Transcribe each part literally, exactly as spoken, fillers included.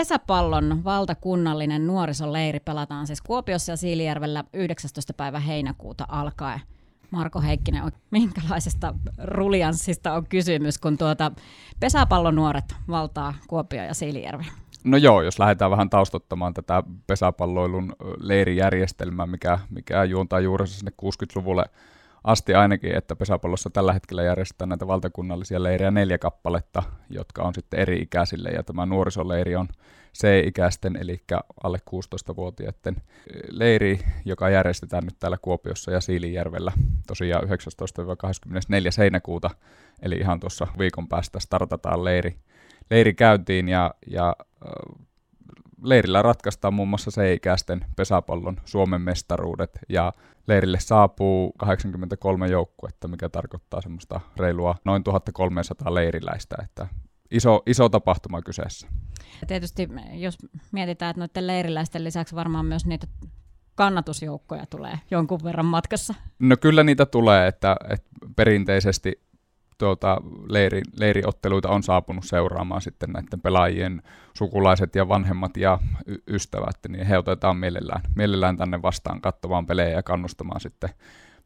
Pesäpallon valtakunnallinen nuorisoleiri pelataan siis Kuopiossa ja Siilijärvellä yhdeksästoista päivä heinäkuuta alkaen. Marko Heikkinen, minkälaisesta ruljanssista on kysymys, kun tuota pesäpallonuoret valtaa Kuopio ja Siilijärvi? No joo, jos lähdetään vähän taustoittamaan tätä pesäpalloilun leirijärjestelmää, mikä, mikä juontaa juurensa sinne kuusikymmentäluvulle asti ainakin, että pesäpallossa tällä hetkellä järjestetään näitä valtakunnallisia leirejä neljä kappaletta, jotka on sitten eri ikäisille, ja tämä nuorisoleiri on C-ikäisten, eli alle kuusitoistavuotiaiden leiri, joka järjestetään nyt täällä Kuopiossa ja Siilinjärvellä tosiaan yhdeksäntoista–kaksikymmentäneljäs heinäkuuta, eli ihan tuossa viikon päästä startataan leiri, leiri käyntiin, ja, ja äh, leirillä ratkaistaan muun muassa C-ikäisten pesäpallon Suomen mestaruudet, ja leirille saapuu kahdeksankymmentäkolme joukkuetta, mikä tarkoittaa semmoista reilua noin tuhatkolmesataa leiriläistä, että iso, iso tapahtuma kyseessä. Tietysti jos mietitään, että noiden leiriläisten lisäksi varmaan myös niitä kannatusjoukkoja tulee jonkun verran matkassa. No kyllä niitä tulee, että, että perinteisesti tuota, leiri, leiriotteluita on saapunut seuraamaan sitten näiden pelaajien sukulaiset ja vanhemmat ja y- ystävät, niin he otetaan mielellään, mielellään tänne vastaan katsomaan pelejä ja kannustamaan sitten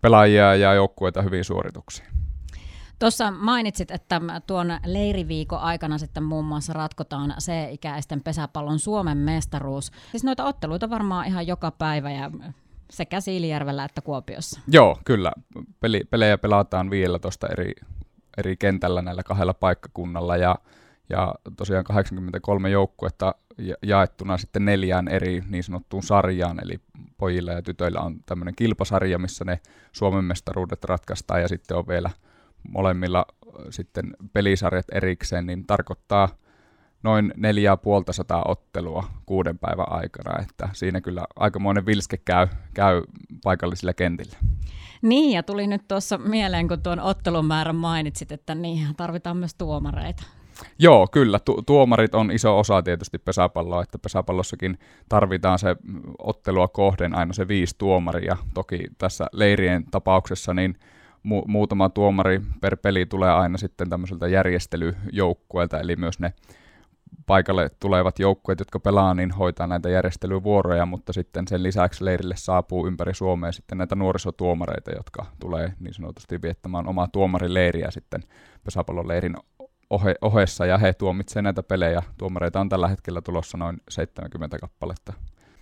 pelaajia ja joukkueita hyviin suorituksiin. Tuossa mainitsit, että tuon leiriviikon aikana sitten muun muassa ratkotaan C-ikäisten pesäpallon Suomen mestaruus. Siis noita otteluita varmaan ihan joka päivä ja sekä Siilijärvellä että Kuopiossa. Joo, kyllä. Peli, pelejä pelataan viidellätoista eri eri kentällä näillä kahdella paikkakunnalla, ja, ja tosiaan kahdeksankymmentäkolme joukkuetta jaettuna sitten neljään eri niin sanottuun sarjaan, eli pojilla ja tytöillä on tämmöinen kilpasarja, missä ne Suomen mestaruudet ratkaistaan, ja sitten on vielä molemmilla sitten pelisarjat erikseen, niin tarkoittaa noin neljää puolta sataa ottelua kuuden päivän aikana, että siinä kyllä aikamoinen vilske käy, käy paikallisilla kentillä. Niin, ja tuli nyt tuossa mieleen, kun tuon ottelumäärän mainitsit, että niinhän tarvitaan myös tuomareita. Joo, kyllä. Tu- tuomarit on iso osa tietysti pesäpalloa, että pesäpallossakin tarvitaan se ottelua kohden aina se viisi tuomaria. Toki tässä leirien tapauksessa niin mu- muutama tuomari per peli tulee aina sitten tämmöiseltä järjestelyjoukkueelta, eli myös ne paikalle tulevat joukkueet, jotka pelaa, niin hoitaa näitä järjestelyvuoroja, mutta sitten sen lisäksi leirille saapuu ympäri Suomea sitten näitä nuorisotuomareita, jotka tulee niin sanotusti viettämään omaa tuomarileiriä sitten pesäpalloleirin ohe- ohessa, ja he tuomitsevat näitä pelejä. Tuomareita on tällä hetkellä tulossa noin seitsemänkymmentä kappaletta.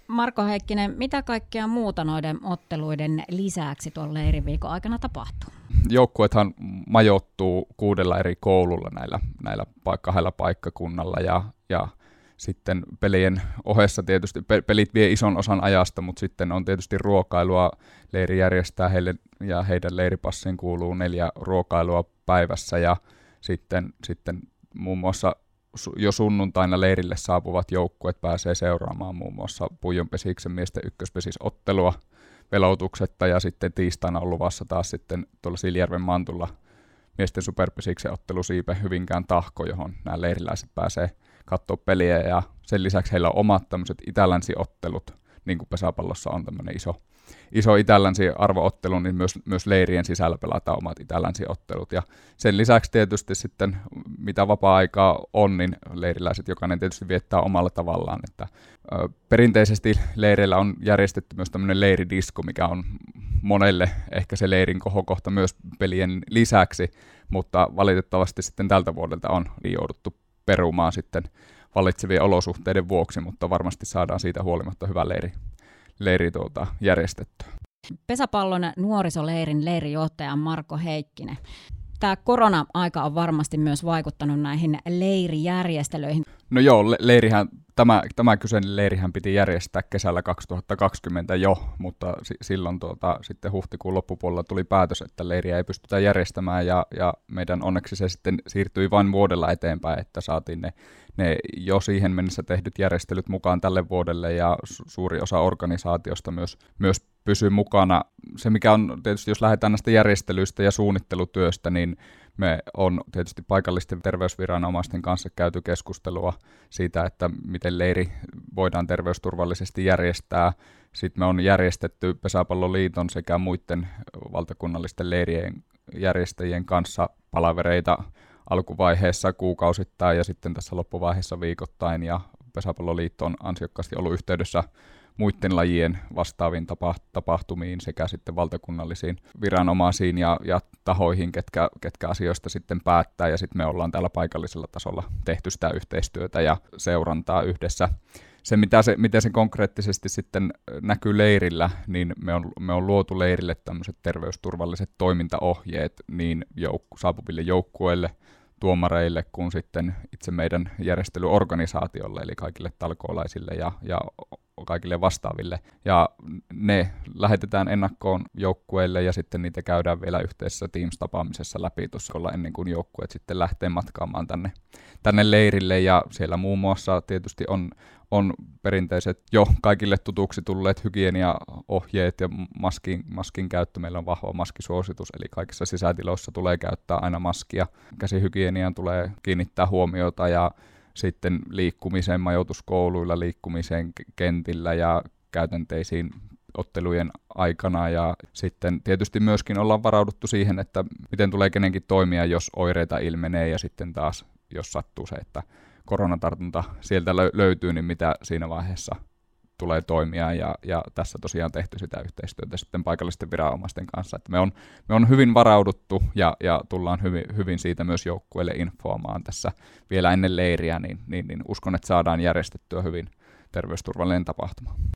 Marko Heikkinen, mitä kaikkea muuta noiden otteluiden lisäksi tuon leiriviikon aikana tapahtuu? Joukkuethan majoittuu kuudella eri koululla näillä, näillä kahdella paikkakunnalla, ja, ja sitten pelien ohessa tietysti pelit vie ison osan ajasta, mutta sitten on tietysti ruokailua. Leiri järjestää heille ja heidän leiripassiin kuuluu neljä ruokailua päivässä, ja sitten, sitten muun muassa jo sunnuntaina leirille saapuvat joukkueet pääsee seuraamaan muun muassa Puijon pesiksen miesten ykköspesisottelua veloutuksetta, ja sitten tiistaina on luvassa taas sitten tuolla Siljärven Mantulla miesten superpesiksen ottelu Siipe Hyvinkään Tahko, johon nämä leiriläiset pääsee katsoa peliä, ja sen lisäksi heillä on omat tämmöiset itälänsiottelut, niin kuin pesäpallossa on tämmöinen iso, iso itälänsi-arvoottelu, niin myös, myös leirien sisällä pelataan omat itälänsiottelut. Ja sen lisäksi tietysti sitten, mitä vapaa-aikaa on, niin leiriläiset jokainen tietysti viettää omalla tavallaan. Että, ö, perinteisesti leireillä on järjestetty myös tämmöinen leiridisko, mikä on monelle ehkä se leirin kohokohta myös pelien lisäksi, mutta valitettavasti sitten tältä vuodelta on jouduttu perumaan sitten vallitsevien olosuhteiden vuoksi, mutta varmasti saadaan siitä huolimatta hyvä leiri, leiri tuota, järjestettyä. Pesäpallon nuorisoleirin leirijohtaja Marko Heikkinen. Tämä korona-aika on varmasti myös vaikuttanut näihin leirijärjestelyihin. No joo, leirihän, tämä, tämä kyseinen leirihän piti järjestää kesällä kaksituhattakaksikymmentä jo, mutta si- silloin tuota, sitten huhtikuun loppupuolella tuli päätös, että leiriä ei pystytä järjestämään, ja, ja meidän onneksi se sitten siirtyi vain vuodella eteenpäin, että saatiin ne, ne jo siihen mennessä tehdyt järjestelyt mukaan tälle vuodelle, ja su- suuri osa organisaatiosta myös, myös pysyy mukana. Se mikä on tietysti, jos lähdetään näistä järjestelyistä ja suunnittelutyöstä, niin me on tietysti paikallisten terveysviranomaisten kanssa käyty keskustelua siitä, että miten leiri voidaan terveysturvallisesti järjestää. Sitten me on järjestetty Pesäpalloliiton sekä muiden valtakunnallisten leirien järjestäjien kanssa palavereita alkuvaiheessa kuukausittain ja sitten tässä loppuvaiheessa viikoittain, ja Pesäpalloliitto on ansiokkaasti ollut yhteydessä muiden lajien vastaaviin tapahtumiin sekä sitten valtakunnallisiin viranomaisiin ja, ja tahoihin, ketkä, ketkä asioista sitten päättää. Ja sitten me ollaan täällä paikallisella tasolla tehty sitä yhteistyötä ja seurantaa yhdessä. Se, mitä se, miten se konkreettisesti sitten näkyy leirillä, niin me on, me on luotu leirille tämmöiset terveysturvalliset toimintaohjeet niin jouk- saapuville joukkueille, tuomareille kuin sitten itse meidän järjestelyorganisaatiolle, eli kaikille talkoolaisille ja, ja kaikille vastaaville. Ja ne lähetetään ennakkoon joukkueille ja sitten niitä käydään vielä yhteisessä Teams-tapaamisessa läpi tuossa ennen kuin joukkueet sitten lähtee matkaamaan tänne, tänne leirille. Ja siellä muun muassa tietysti on, on perinteiset jo kaikille tutuksi tulleet hygieniaohjeet ja maskin, maskin käyttö. Meillä on vahva maskisuositus, eli kaikissa sisätiloissa tulee käyttää aina maskia. Käsihygieniaan tulee kiinnittää huomiota ja sitten liikkumiseen majoituskouluilla, liikkumiseen kentillä ja käytänteisiin ottelujen aikana. Ja sitten tietysti myöskin ollaan varauduttu siihen, että miten tulee kenenkin toimia, jos oireita ilmenee ja sitten taas, jos sattuu se, että koronatartunta sieltä löytyy, niin mitä siinä vaiheessa tulee toimia. Ja, ja tässä tosiaan tehty sitä yhteistyötä sitten paikallisten viranomaisten kanssa. Että me, on, me on hyvin varauduttu ja, ja tullaan hyvin, hyvin siitä myös joukkueelle infoamaan tässä vielä ennen leiriä, niin, niin, niin uskon, että saadaan järjestettyä hyvin terveysturvallinen tapahtuma.